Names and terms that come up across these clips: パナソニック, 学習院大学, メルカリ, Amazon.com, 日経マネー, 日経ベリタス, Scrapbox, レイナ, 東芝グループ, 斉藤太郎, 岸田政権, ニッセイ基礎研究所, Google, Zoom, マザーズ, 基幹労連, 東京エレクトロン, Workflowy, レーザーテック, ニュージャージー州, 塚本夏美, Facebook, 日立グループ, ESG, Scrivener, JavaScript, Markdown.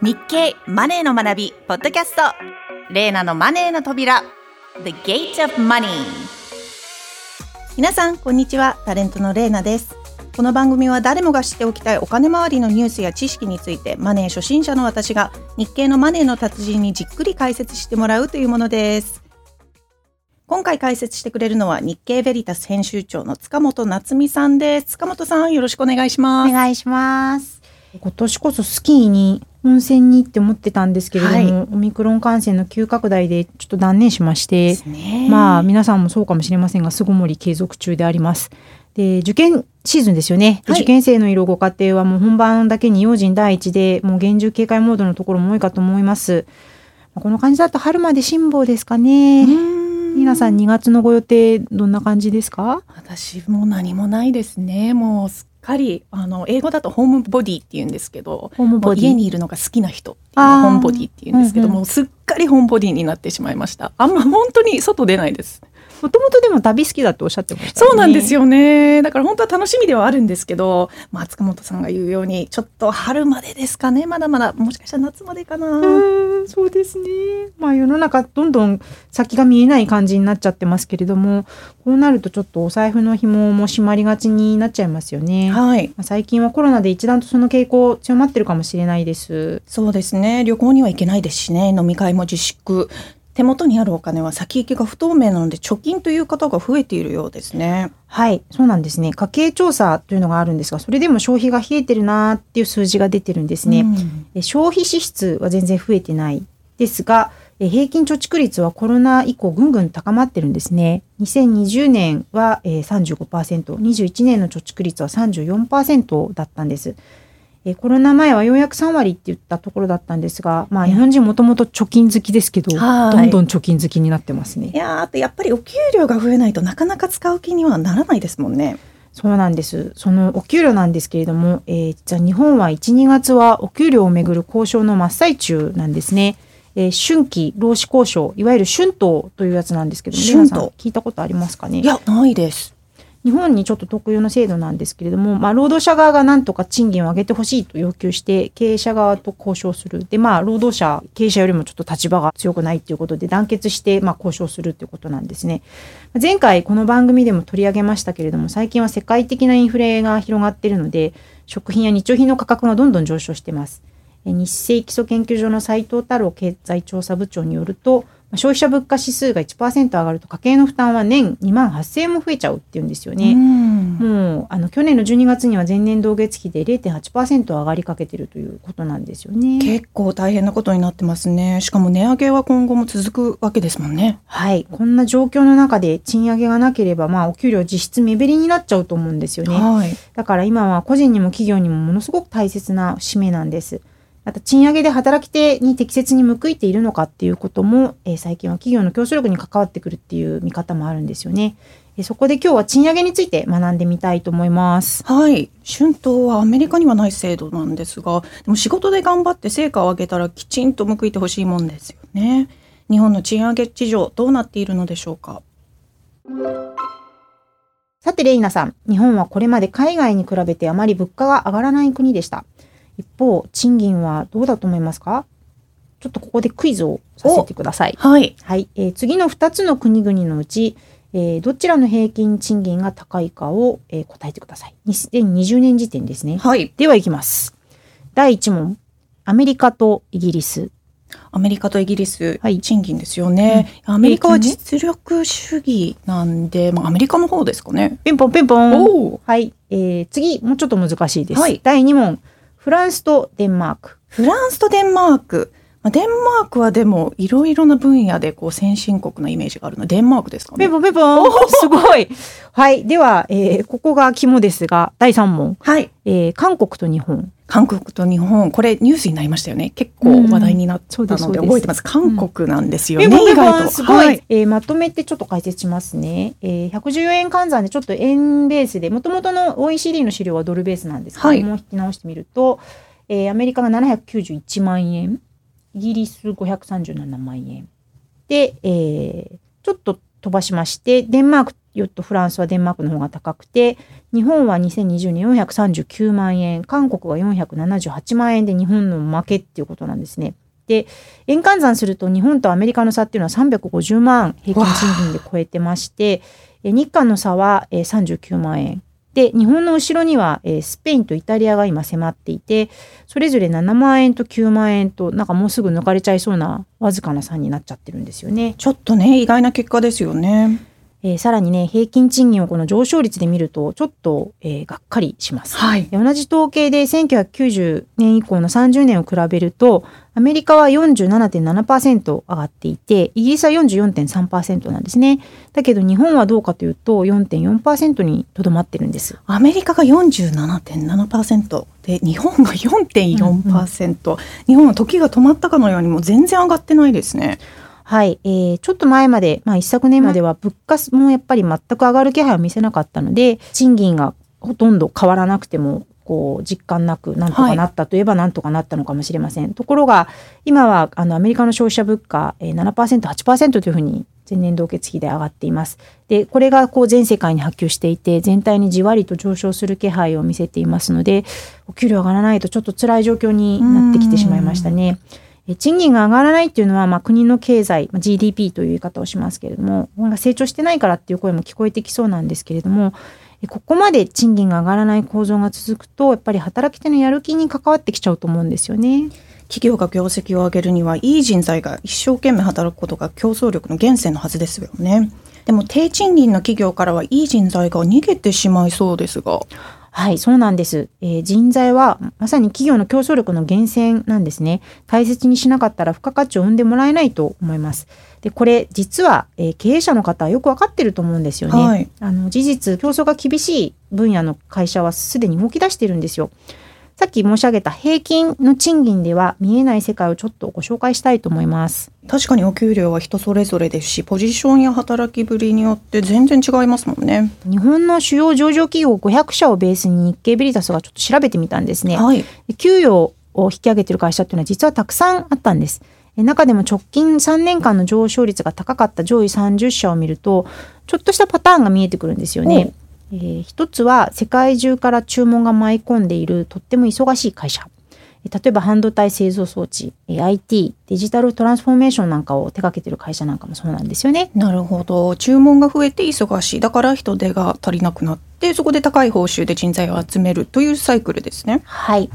日経マネーの学びポッドキャスト、レイナのマネーの扉 The Gate of Money。 皆さんこんにちは、タレントのレイナです。この番組は誰もが知っておきたいお金回りのニュースや知識について、マネー初心者の私が日経のマネーの達人にじっくり解説してもらうというものです。今回解説してくれるのは日経ベリタス編集長の塚本夏美さんです。塚本さん、よろしくお願いします。お願いします。今年こそスキーに温泉にって思ってたんですけれども、はい、オミクロン感染の急拡大でちょっと断念しまして、まあ皆さんもそうかもしれませんが、巣ごもり継続中であります。で、受験シーズンですよね、はい、受験生のいるご家庭はもう本番だけに用心第一で、もう厳重警戒モードのところも多いかと思います。この感じだと春まで辛抱ですかね。皆さん2月のご予定どんな感じですか？私も何もないですね。もうやはり英語だとホームボディっていうんですけど、家にいるのが好きな人っていうのホームボディっていうんですけど、もうすっかりホームボディになってしまいました。あんま本当に外出ないです。もともとでも旅好きだっておっしゃってましたね。そうなんですよね。だから本当は楽しみではあるんですけど、まあ、塚本さんが言うようにちょっと春までですかね。まだまだ、もしかしたら夏までかな。そうですね、まあ、世の中どんどん先が見えない感じになっちゃってますけれども、こうなるとちょっとお財布の紐も締まりがちになっちゃいますよね。はい、最近はコロナで一段とその傾向強まってるかもしれないです。そうですね、旅行には行けないですしね、飲み会も自粛、手元にあるお金は先行きが不透明なので、貯金という方が増えているようですね。はい、そうなんですね。家計調査というのがあるんですが、それでも消費が冷えてるなっていう数字が出てるんですね。消費支出は全然増えてないですが、平均貯蓄率はコロナ以降ぐんぐん高まってるんですね。2020年は 35%、21年の貯蓄率は 34% だったんです。コロナ前はようやく3割って言ったところだったんですが、まあ、日本人もともと貯金好きですけど、どんどん貯金好きになってますね。いや、あとやっぱりお給料が増えないとなかなか使う気にはならないですもんね。そうなんです。そのお給料なんですけれども、実は日本は 1,2 月はお給料をめぐる交渉の真っ最中なんですね。春季労使交渉、いわゆる春闘というやつなんですけども、皆さん聞いたことありますかね？いや、ないです。日本にちょっと特有の制度なんですけれども、まあ、労働者側がなんとか賃金を上げてほしいと要求して経営者側と交渉する。で、まあ、労働者経営者よりもちょっと立場が強くないということで団結して、まあ、交渉するということなんですね。前回この番組でも取り上げましたけれども、最近は世界的なインフレが広がっているので、食品や日用品の価格がどんどん上昇しています。ニッセイ基礎研究所の斉藤太郎経済調査部長によると、消費者物価指数が 1% 上がると家計の負担は年2万8,000円も増えちゃうっていうんですよね。もう去年の12月には前年同月比で 0.8% 上がりかけてるということなんですよね。結構大変なことになってますね。しかも値上げは今後も続くわけですもんね。はい、こんな状況の中で賃上げがなければ、まあ、お給料実質目減りになっちゃうと思うんですよね。はい、だから今は個人にも企業にもものすごく大切な使命なんです。また賃上げで働き手に適切に報いているのかっていうことも、最近は企業の競争力に関わってくるっていう見方もあるんですよね。そこで今日は賃上げについて学んでみたいと思います。はい、春闘はアメリカにはない制度なんですが、でも仕事で頑張って成果を上げたらきちんと報いてほしいもんですよね。日本の賃上げ事情どうなっているのでしょうか？さてレイナさん、日本はこれまで海外に比べてあまり物価が上がらない国でした。一方、賃金はどうだと思いますか？ちょっとここでクイズをさせてください。はい、はい。次の2つの国々のうち、どちらの平均賃金が高いかを、答えてください。2020年時点ですね。はい、ではいきます。第1問、アメリカとイギリス。アメリカとイギリス、はい、賃金ですよね。うん、アメリカは実力主義なんで、まあ、アメリカの方ですかね。ピンポンピンポン。はい。次、もうちょっと難しいです。はい、第2問、フランスとデンマーク。フランスとデンマーク、デンマークはでもいろいろな分野でこう先進国のイメージがあるのでデンマークですかね。ペポペポ、すごい。はい、では、ここが肝ですが、第3問。はい。韓国と日本。韓国と日本、これニュースになりましたよね。結構話題になったので覚えてます。韓国なんですよね。意外とすごい。はい。まとめてちょっと解説しますね。114円換算でちょっと円ベースで、もともとの OECD の資料はドルベースなんですけども、はい、引き直してみると、アメリカが791万円、イギリス537万円で、ちょっと飛ばしまして、デンマークよっとフランスはデンマークの方が高くて、日本は2020年439万円、韓国は478万円で日本の負けっていうことなんですね。で、円換算すると日本とアメリカの差っていうのは350万平均賃金で超えてまして、日韓の差は39万円で、日本の後ろにはスペインとイタリアが今迫っていて、それぞれ7万円と9万円と、なんかもうすぐ抜かれちゃいそうなわずかな差になっちゃってるんですよね。ちょっとね、意外な結果ですよね。さらにね、平均賃金をこの上昇率で見るとちょっと、がっかりします、はい、同じ統計で1990年以降の30年を比べると、アメリカは 47.7% 上がっていて、イギリスは 44.3% なんですね。だけど日本はどうかというと 4.4% にとどまってるんです。アメリカが 47.7% で、日本が 4.4%、うんうん、日本は時が止まったかのようにもう全然上がってないですね。はい、ちょっと前まで、一昨年までは物価もやっぱり全く上がる気配を見せなかったので、賃金がほとんど変わらなくてもこう実感なく、なんとかなったといえばなんとかなったのかもしれません、はい、ところが今はアメリカの消費者物価 7%、8% というふうに前年同月比で上がっています。で、これがこう全世界に波及していて、全体にじわりと上昇する気配を見せていますので、お給料上がらないとちょっと辛い状況になってきてしまいましたね。賃金が上がらないっていうのは、国の経済、GDP という言い方をしますけれども、成長してないからっていう声も聞こえてきそうなんですけれども、ここまで賃金が上がらない構造が続くと、やっぱり働き手のやる気に関わってきちゃうと思うんですよね。企業が業績を上げるには、いい人材が一生懸命働くことが競争力の源泉のはずですよね。でも低賃金の企業からはいい人材が逃げてしまいそうですが。はい、そうなんです、人材はまさに企業の競争力の源泉なんですね。大切にしなかったら付加価値を生んでもらえないと思います。で、これ実は、経営者の方はよく分かってると思うんですよね、はい、事実競争が厳しい分野の会社はすでに動き出してるんですよ。さっき申し上げた平均の賃金では見えない世界をちょっとご紹介したいと思います。確かにお給料は人それぞれですし、ポジションや働きぶりによって全然違いますもんね。日本の主要上場企業500社をベースに日経ヴェリタスがちょっと調べてみたんですね、はい、給与を引き上げている会社っていうのは実はたくさんあったんです。中でも直近3年間の上昇率が高かった上位30社を見ると、ちょっとしたパターンが見えてくるんですよね。一つは世界中から注文が舞い込んでいるとっても忙しい会社、例えば半導体製造装置、IT、デジタルトランスフォーメーションなんかを手掛けている会社なんかもそうなんですよね。なるほど、注文が増えて忙しい、だから人手が足りなくなって、そこで高い報酬で人材を集めるというサイクルですね。はい、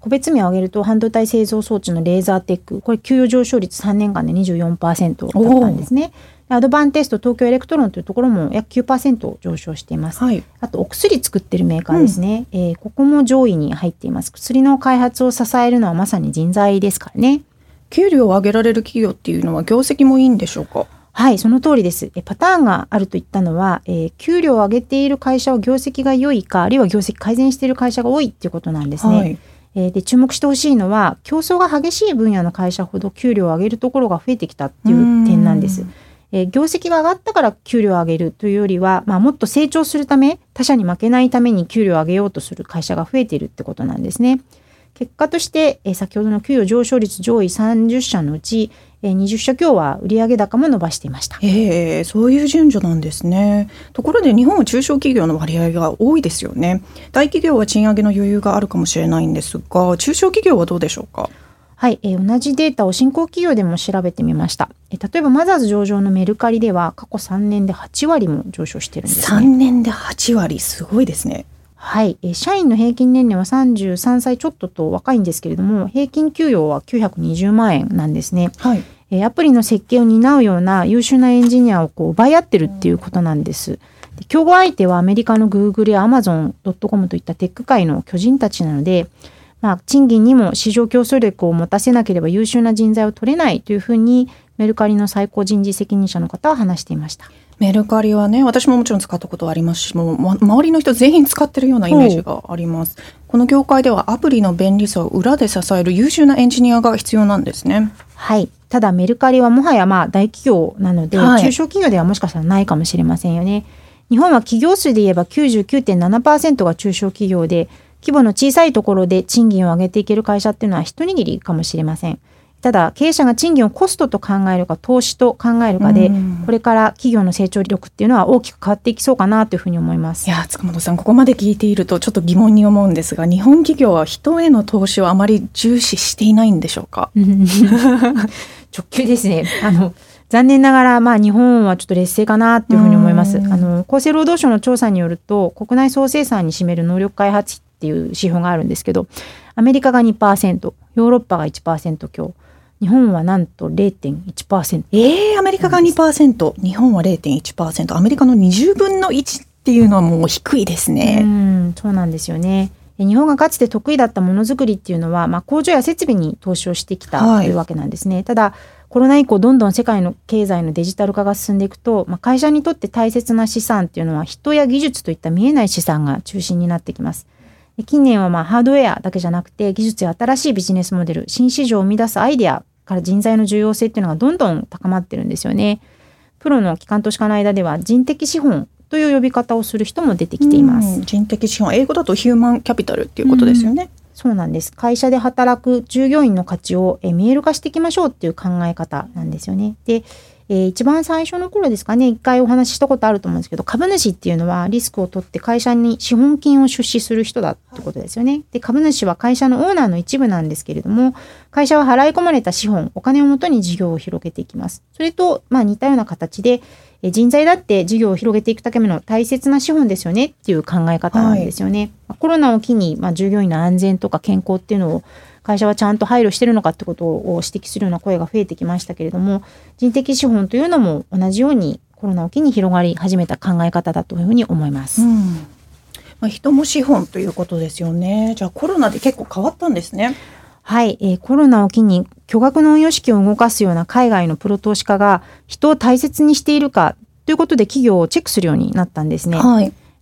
個別名を挙げると半導体製造装置のレーザーテック、これ給与上昇率3年間で 24% だったんですね。アドバンテスト、東京エレクトロンというところも約 9% 上昇しています、はい、あとお薬作ってるメーカーですね、ここも上位に入っています。薬の開発を支えるのはまさに人材ですからね。給料を上げられる企業っていうのは業績もいいんでしょうか。はい、その通りです。パターンがあるといったのは、給料を上げている会社は業績が良いか、あるいは業績改善している会社が多いっていうことなんですね、はい。で、注目してほしいのは、競争が激しい分野の会社ほど給料を上げるところが増えてきたっていう点なんです。業績が上がったから給料を上げるというよりは、もっと成長するため、他社に負けないために給料を上げようとする会社が増えているってことなんですね。結果として、先ほどの給与上昇率上位30社のうち、20社強は売上高も伸ばしていました。そういう順序なんですね。ところで日本は中小企業の割合が多いですよね。大企業は賃上げの余裕があるかもしれないんですが、中小企業はどうでしょうか。はい、同じデータを新興企業でも調べてみました、例えばマザーズ上場のメルカリでは過去3年で8割も上昇してるんですね。3年で8割すごいですね。はい、社員の平均年齢は33歳ちょっとと若いんですけれども、平均給与は920万円なんですね、はい。アプリの設計を担うような優秀なエンジニアを奪い合ってるっていうことなんです。で、競合相手はアメリカの Google や Amazon.com といったテック界の巨人たちなので、賃金にも市場競争力を持たせなければ優秀な人材を取れないというふうにメルカリの最高人事責任者の方は話していました。メルカリはね、私ももちろん使ったことはありますし、もう、周りの人全員使ってるようなイメージがあります。この業界ではアプリの便利さを裏で支える優秀なエンジニアが必要なんですね。はい、ただメルカリはもはや大企業なので、はい、中小企業ではもしかしたらないかもしれませんよね。日本は企業数で言えば 99.7% が中小企業で、規模の小さいところで賃金を上げていける会社っていうのは一握りかもしれません。ただ経営者が賃金をコストと考えるか投資と考えるかで、これから企業の成長力っていうのは大きく変わっていきそうかなというふうに思います。いや、塚本さん、ここまで聞いているとちょっと疑問に思うんですが、日本企業は人への投資をあまり重視していないんでしょうか？直球ですね。残念ながら、日本はちょっと劣勢かなというふうに思います。厚生労働省の調査によると、国内総生産に占める能力開発費っていう指標があるんですけど、アメリカが 2%、 ヨーロッパが 1% 強、日本はなんと 0.1%。アメリカが 2%、 日本は 0.1%、 アメリカの20分の1っていうのはもう低いですね。そうなんですよね。日本がかつて得意だったものづくりっていうのは、工場や設備に投資をしてきたというわけなんですね。ただコロナ以降どんどん世界の経済のデジタル化が進んでいくと、会社にとって大切な資産っていうのは人や技術といった見えない資産が中心になってきます。近年はハードウェアだけじゃなくて、技術や新しいビジネスモデル、新市場を生み出すアイデアから人材の重要性っていうのがどんどん高まってるんですよね。プロの機関投資家の間では人的資本という呼び方をする人も出てきています。人的資本、英語だとヒューマンキャピタルっていうことですよね。そうなんです。会社で働く従業員の価値を見える化していきましょうっていう考え方なんですよね。で、一番最初の頃ですかね、一回お話ししたことあると思うんですけど、株主っていうのはリスクを取って会社に資本金を出資する人だってことですよね。で、株主は会社のオーナーの一部なんですけれども、会社は払い込まれた資本、お金をもとに事業を広げていきます。それと似たような形で、人材だって事業を広げていくための大切な資本ですよねっていう考え方なんですよね。コロナを機に、従業員の安全とか健康っていうのを会社はちゃんと配慮してるのかってことを指摘するような声が増えてきましたけれども、人的資本というのも同じようにコロナを機に広がり始めた考え方だというふうに思います。人も資本ということですよね。じゃあコロナで結構変わったんですね。はい、コロナを機に巨額の運用資金を動かすような海外のプロ投資家が人を大切にしているかということで企業をチェックするようになったんですね。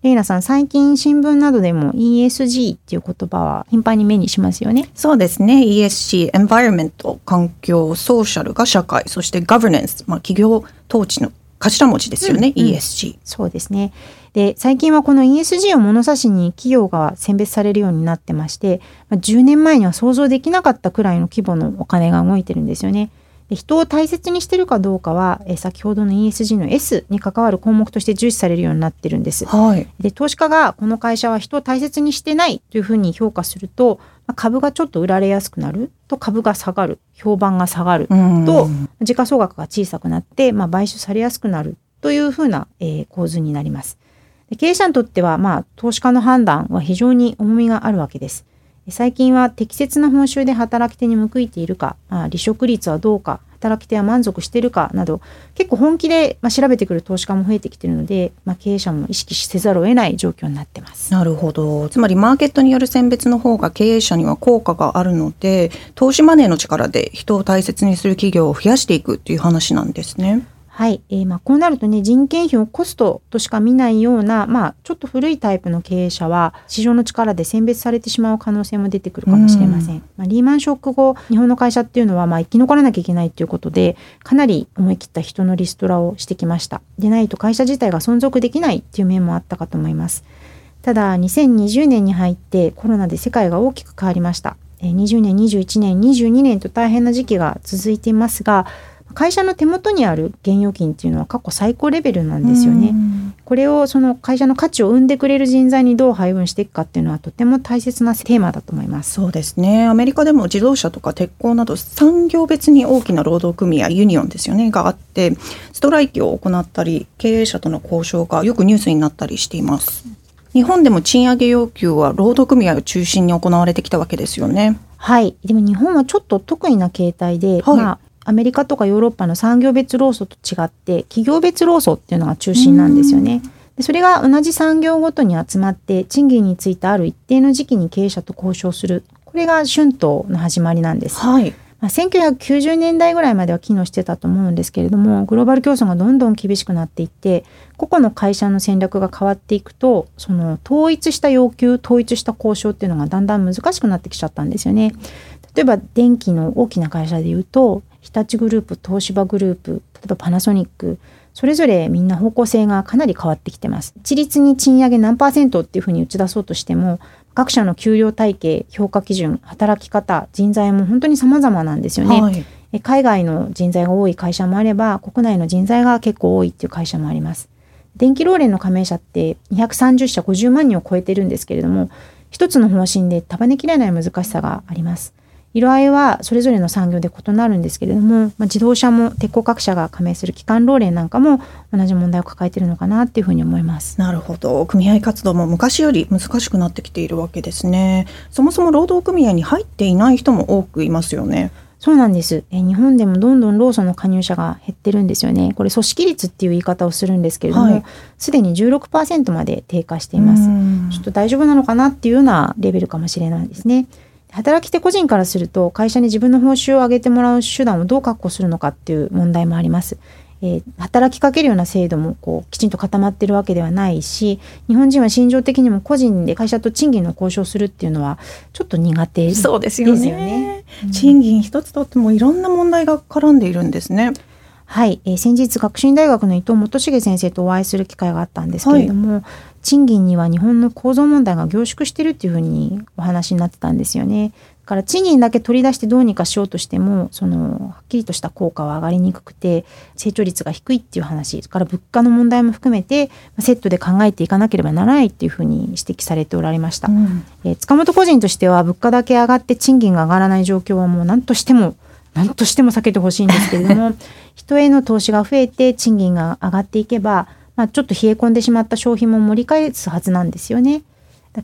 レイナさん、最近新聞などでも ESG っていう言葉は頻繁に目にしますよね。そうですね。 ESG、 エンバイロメント、環境、ソーシャルが社会、そしてガバナンス、企業統治の頭文字ですよね。ESG。そうですね。で、最近はこの ESG を物差しに企業が選別されるようになってまして、10年前には想像できなかったくらいの規模のお金が動いてるんですよね。で、人を大切にしてるかどうかは、先ほどの ESG の S に関わる項目として重視されるようになってるんです。で、投資家がこの会社は人を大切にしてないというふうに評価すると、株がちょっと売られやすくなると株が下がる、評判が下がると時価総額が小さくなって、買収されやすくなるというふうな、構図になります。で、経営者にとっては、投資家の判断は非常に重みがあるわけです。最近は適切な報酬で働き手に報いているか、離職率はどうか、働き手は満足しているかなど、結構本気で調べてくる投資家も増えてきているので、経営者も意識せざるを得ない状況になってます。なるほど。つまりマーケットによる選別の方が経営者には効果があるので、投資マネーの力で人を大切にする企業を増やしていくという話なんですね。はい、こうなるとね、人件費をコストとしか見ないような、ちょっと古いタイプの経営者は市場の力で選別されてしまう可能性も出てくるかもしれません。リーマンショック後、日本の会社っていうのは生き残らなきゃいけないということで、かなり思い切った人のリストラをしてきました。でないと会社自体が存続できないっていう面もあったかと思います。ただ2020年に入ってコロナで世界が大きく変わりました。20年、21年、22年と大変な時期が続いていますが、会社の手元にある現預金っていうのは過去最高レベルなんですよね。これをその会社の価値を生んでくれる人材にどう配分していくかっていうのはとても大切なテーマだと思います。そうですね。アメリカでも自動車とか鉄鋼など産業別に大きな労働組合、ユニオンですよね、があって、ストライキを行ったり経営者との交渉がよくニュースになったりしています。日本でも賃上げ要求は労働組合を中心に行われてきたわけですよね。でも日本はちょっと特異な形態で、アメリカとかヨーロッパの産業別労組と違って企業別労組っていうのが中心なんですよね。で、それが同じ産業ごとに集まって賃金についてある一定の時期に経営者と交渉する、これが春闘の始まりなんです。1990年代ぐらいまでは機能してたと思うんですけれども、グローバル競争がどんどん厳しくなっていって、個々の会社の戦略が変わっていくと、その統一した要求、統一した交渉っていうのがだんだん難しくなってきちゃったんですよね。例えば電気の大きな会社でいうと、日立グループ、東芝グループ、例えばパナソニック、それぞれみんな方向性がかなり変わってきてます。一律に賃上げ何パーセントっていうふうに打ち出そうとしても、各社の給与体系、評価基準、働き方、人材も本当に様々なんですよね、はい、海外の人材が多い会社もあれば国内の人材が結構多いっていう会社もあります。電気労連の加盟社って230社50万人を超えてるんですけれども、一つの方針で束ねきれない難しさがあります。色合いはそれぞれの産業で異なるんですけれども、自動車も鉄鋼各社が加盟する基幹労連なんかも同じ問題を抱えているのかなっていうふうに思います。なるほど。組合活動も昔より難しくなってきているわけですね。そもそも労働組合に入っていない人も多くいますよね。そうなんです。日本でもどんどん労組の加入者が減ってるんですよね。これ組織率っていう言い方をするんですけれども、すでに 16% まで低下しています。ちょっと大丈夫なのかなっていうようなレベルかもしれないですね。働き手個人からすると会社に自分の報酬を上げてもらう手段をどう確保するのかっていう問題もあります。働きかけるような制度もきちんと固まっているわけではないし、日本人は心情的にも個人で会社と賃金の交渉するっていうのはちょっと苦手ですよね。そうですよね、うん、賃金一つとってもいろんな問題が絡んでいるんですね。はい、先日学習院大学の伊藤元重先生とお会いする機会があったんですけれども、はい、賃金には日本の構造問題が凝縮しているっていうふうにお話になってたんですよね。だから賃金だけ取り出してどうにかしようとしても、はっきりとした効果は上がりにくくて成長率が低いっていう話から、物価の問題も含めてセットで考えていかなければならないっていうふうに指摘されておられました、うん塚本個人としては物価だけ上がって賃金が上がらない状況はもう何としても避けてほしいんですけれども人への投資が増えて賃金が上がっていけば、ちょっと冷え込んでしまった消費も盛り返すはずなんですよね。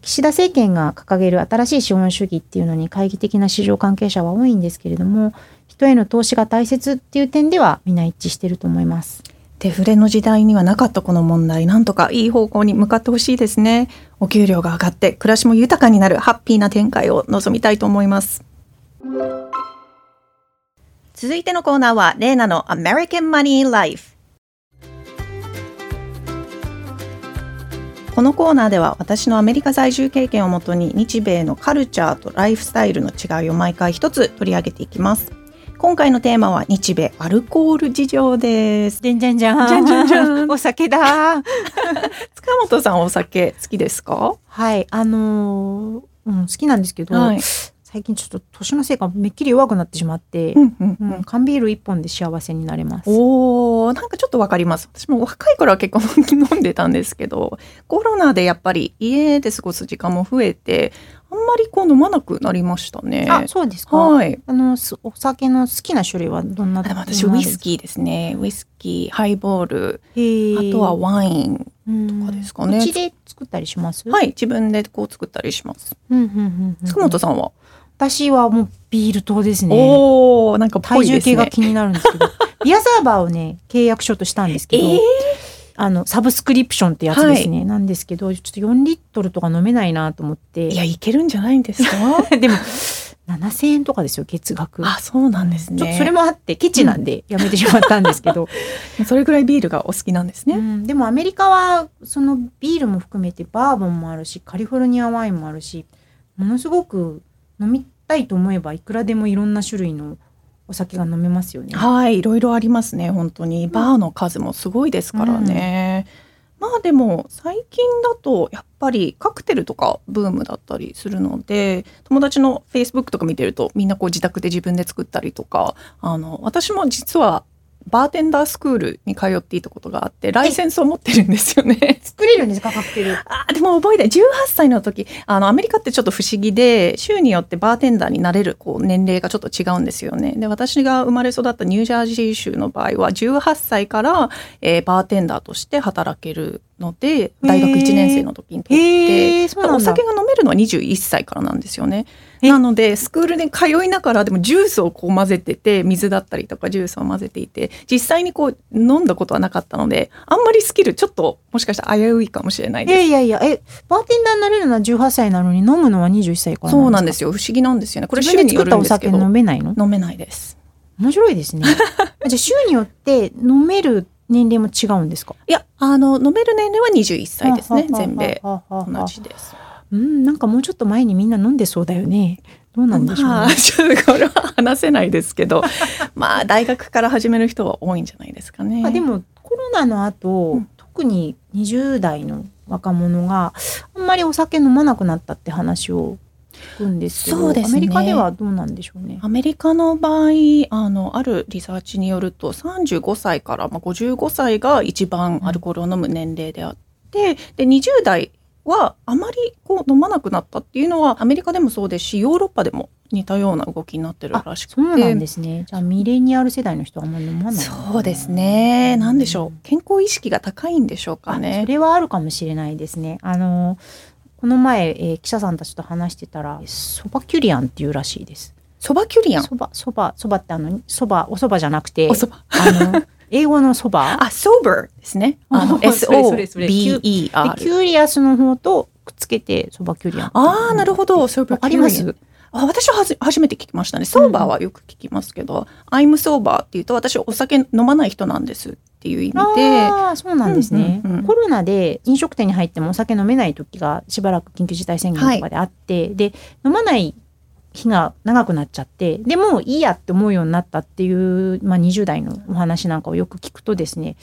岸田政権が掲げる新しい資本主義っていうのに懐疑的な市場関係者は多いんですけれども、人への投資が大切っていう点ではみんな一致していると思います。デフレの時代にはなかったこの問題、なんとかいい方向に向かってほしいですね。お給料が上がって暮らしも豊かになるハッピーな展開を望みたいと思います。続いてのコーナーはレイナの American Money Life。 このコーナーでは私のアメリカ在住経験をもとに日米のカルチャーとライフスタイルの違いを毎回一つ取り上げていきます。今回のテーマは日米アルコール事情です。じゃんじゃんじゃんじゃんじゃんじゃんお酒だ塚本さんお酒好きですか？はい、好きなんですけど、はい最近ちょっと年のせいかめっきり弱くなってしまって、缶ビール1本で幸せになれます。おー、なんかちょっとわかります。私も若い頃は結構飲んでたんですけど、コロナでやっぱり家で過ごす時間も増えてあんまり飲まなくなりましたね。あ、そうですか、はい、お酒の好きな種類はどんな？私ウイスキーですね。ウイスキー、ハイボール、あとはワインとかですかね。うちで作ったりします？はい、自分で作ったりします、塚本さんは？私はもうビール党ですね。おー、なんかぽいですね。体重計が気になるんですけどビアサーバーをね契約書としたんですけど、サブスクリプションってやつですね、なんですけどちょっと4リットルとか飲めないなと思って。いやいけるんじゃないんですかでも7000円とかですよ月額。あ、そうなんですね。ちょっとそれもあってケチなんでやめてしまったんですけど、それくらいビールがお好きなんですね、でもアメリカはそのビールも含めてバーボンもあるしカリフォルニアワインもあるし、ものすごく飲みたいと思えばいくらでもいろんな種類のお酒が飲めますよね。はい、いろいろありますね。本当にバーの数もすごいですからね、でも最近だとやっぱりカクテルとかブームだったりするので、友達の Facebook とか見てるとみんな自宅で自分で作ったりとか、私も実はバーテンダースクールに通っていたことがあってライセンスを持ってるんですよね作れるんですかカクテル？でも覚えて18歳の時、アメリカってちょっと不思議で州によってバーテンダーになれる年齢がちょっと違うんですよね。で、私が生まれ育ったニュージャージー州の場合は18歳から、バーテンダーとして働けるので、大学1年生の時にとって、お酒が飲めるのは21歳からなんですよね。なのでスクールで通いながらでもジュースを混ぜてて、水だったりとかジュースを混ぜていて実際に飲んだことはなかったので、あんまりスキルちょっともしかしたら危ういかもしれないです。バーテンダーになれるのは18歳なのに飲むのは21歳からなんですか？そうなんですよ、不思議なんですよね。これ州によるんですけど。自分で作ったお酒飲めないの？飲めないです。面白いですねじゃあ州によって飲める年齢も違うんですか？いや、飲める年齢は21歳ですね。全米同じです。なんかもうちょっと前にみんな飲んでそうだよね。どうなんでしょうね、ちょっとこれは話せないですけど大学から始める人は多いんじゃないですかね。でもコロナの後、特に20代の若者があんまりお酒飲まなくなったって話を聞くんですけど、そうですね、アメリカではどうなんでしょうね。アメリカの場合、あるリサーチによると35歳から55歳が一番アルコールを飲む年齢であって、で20代はあまり飲まなくなったっていうのはアメリカでもそうですし、ヨーロッパでも似たような動きになってるらしくて。そうなんですね。じゃあミレニアル世代の人はあんまり飲まない。そうですね、なんでしょう、健康意識が高いんでしょうかね。それはあるかもしれないですね。この前、記者さんたちと話してたら、そばキュリアンっていうらしいです。そばキュリアン、そばってそばおそばじゃなくて、おそば英語のそば、sober ですね。S-O-B-E-R。キュリアスの方とくっつけてそばキュリアン。ああ、なるほど。sober わかります。あ、私は初めて聞きましたね。ソーバーはよく聞きますけど、I'm sober っていうと、私お酒飲まない人なんですっていう意味で。ああ、そうなんですね、うんうんうん。コロナで飲食店に入ってもお酒飲めない時がしばらく緊急事態宣言とかであって、はい、で飲まない日が長くなっちゃって、でもいいやって思うようになったっていう、20代のお話なんかをよく聞くとですね、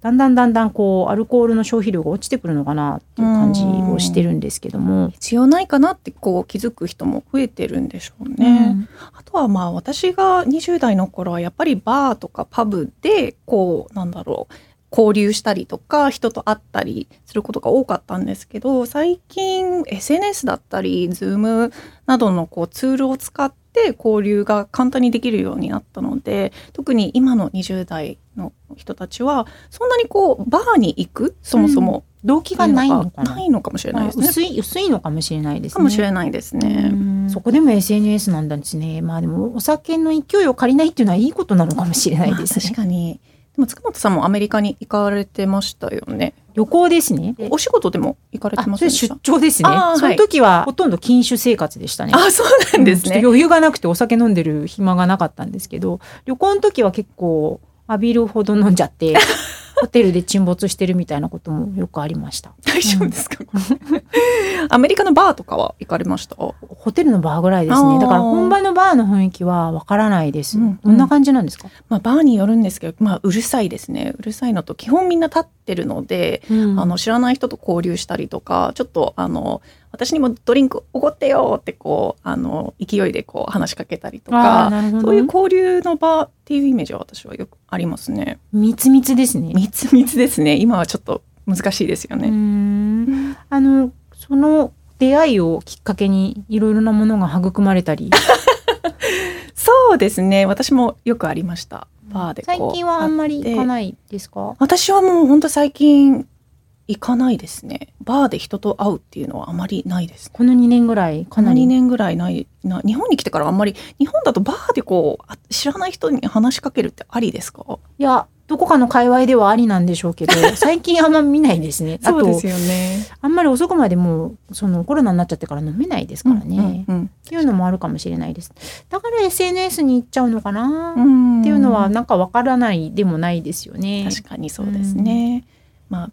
だんだんアルコールの消費量が落ちてくるのかなっていう感じをしてるんですけども、必要ないかなって気づく人も増えてるんでしょうね、うん、あとは私が20代の頃はやっぱりバーとかパブで交流したりとか人と会ったりすることが多かったんですけど、最近 SNS だったり Zoom などのツールを使って交流が簡単にできるようになったので、特に今の20代の人たちはそんなにバーに行く、そもそも動機がないのかもしれないですね。薄いのかもしれないですね。かもしれないですね。そこでも SNS なんですね。でもお酒の勢いを借りないっていうのはいいことなのかもしれないですね。確かに。でも塚本さんもアメリカに行かれてましたよね。旅行ですね。お仕事でも行かれてませんでした？あ、それ出張ですね。その時はほとんど禁酒生活でしたね。あ、そうなんですね。ちょっと余裕がなくてお酒飲んでる暇がなかったんですけど、旅行の時は結構浴びるほど飲んじゃってホテルで沈没してるみたいなこともよくありました。大丈夫ですか？アメリカのバーとかは行かれました？ホテルのバーぐらいですね。だから本場のバーの雰囲気はわからないです、うんうん。どんな感じなんですか？バーによるんですけど、うるさいですね。うるさいのと、基本みんな立ってるので、知らない人と交流したりとか、ちょっと私にもドリンクおごってよって勢いで話しかけたりとか、そういう交流の場っていうイメージは私はよくありますね。密密ですね。今はちょっと難しいですよね。その出会いをきっかけにいろいろなものが育まれたりそうですね、私もよくありました。バーで最近はあんまり行かないですか？私はもう本当最近行かないですね。バーで人と会うっていうのはあまりないです、ね、この2年ぐらいかなり。この2年ぐらいないな。日本に来てからあんまり、日本だとバーで知らない人に話しかけるってありですか？いや、どこかの界隈ではありなんでしょうけど最近あんま見ないですね。そうですよね。あんまり遅くまでもうコロナになっちゃってから飲めないですからね、っていうのもあるかもしれないです。だから SNS に行っちゃうのかなっていうのはなんかわからないでもないですよね。確かにそうですね。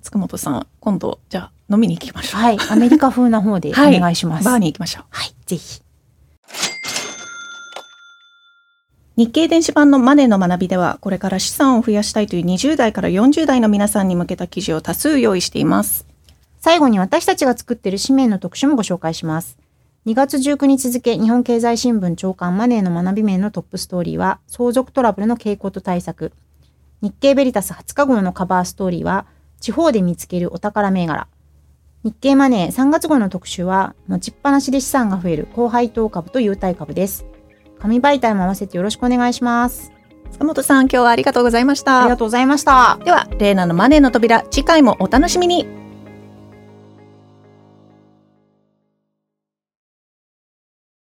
塚本さん、今度じゃあ飲みに行きましょう。はい、アメリカ風な方でお願いします、はい、バーに行きましょう。はい、ぜひ。日経電子版のマネーの学びでは、これから資産を増やしたいという20代から40代の皆さんに向けた記事を多数用意しています。最後に私たちが作っている紙面の特集もご紹介します。2月19日付、日本経済新聞朝刊マネーの学び面のトップストーリーは、相続トラブルの傾向と対策。日経ベリタス20日号のカバーストーリーは、地方で見つけるお宝銘柄。日経マネー3月号の特集は、持ちっぱなしで資産が増える高配当株と優待株です。紙媒体も合わせてよろしくお願いします。塚本さん、今日はありがとうございました。ありがとうございました。では、玲奈のマネーの扉、次回もお楽しみに。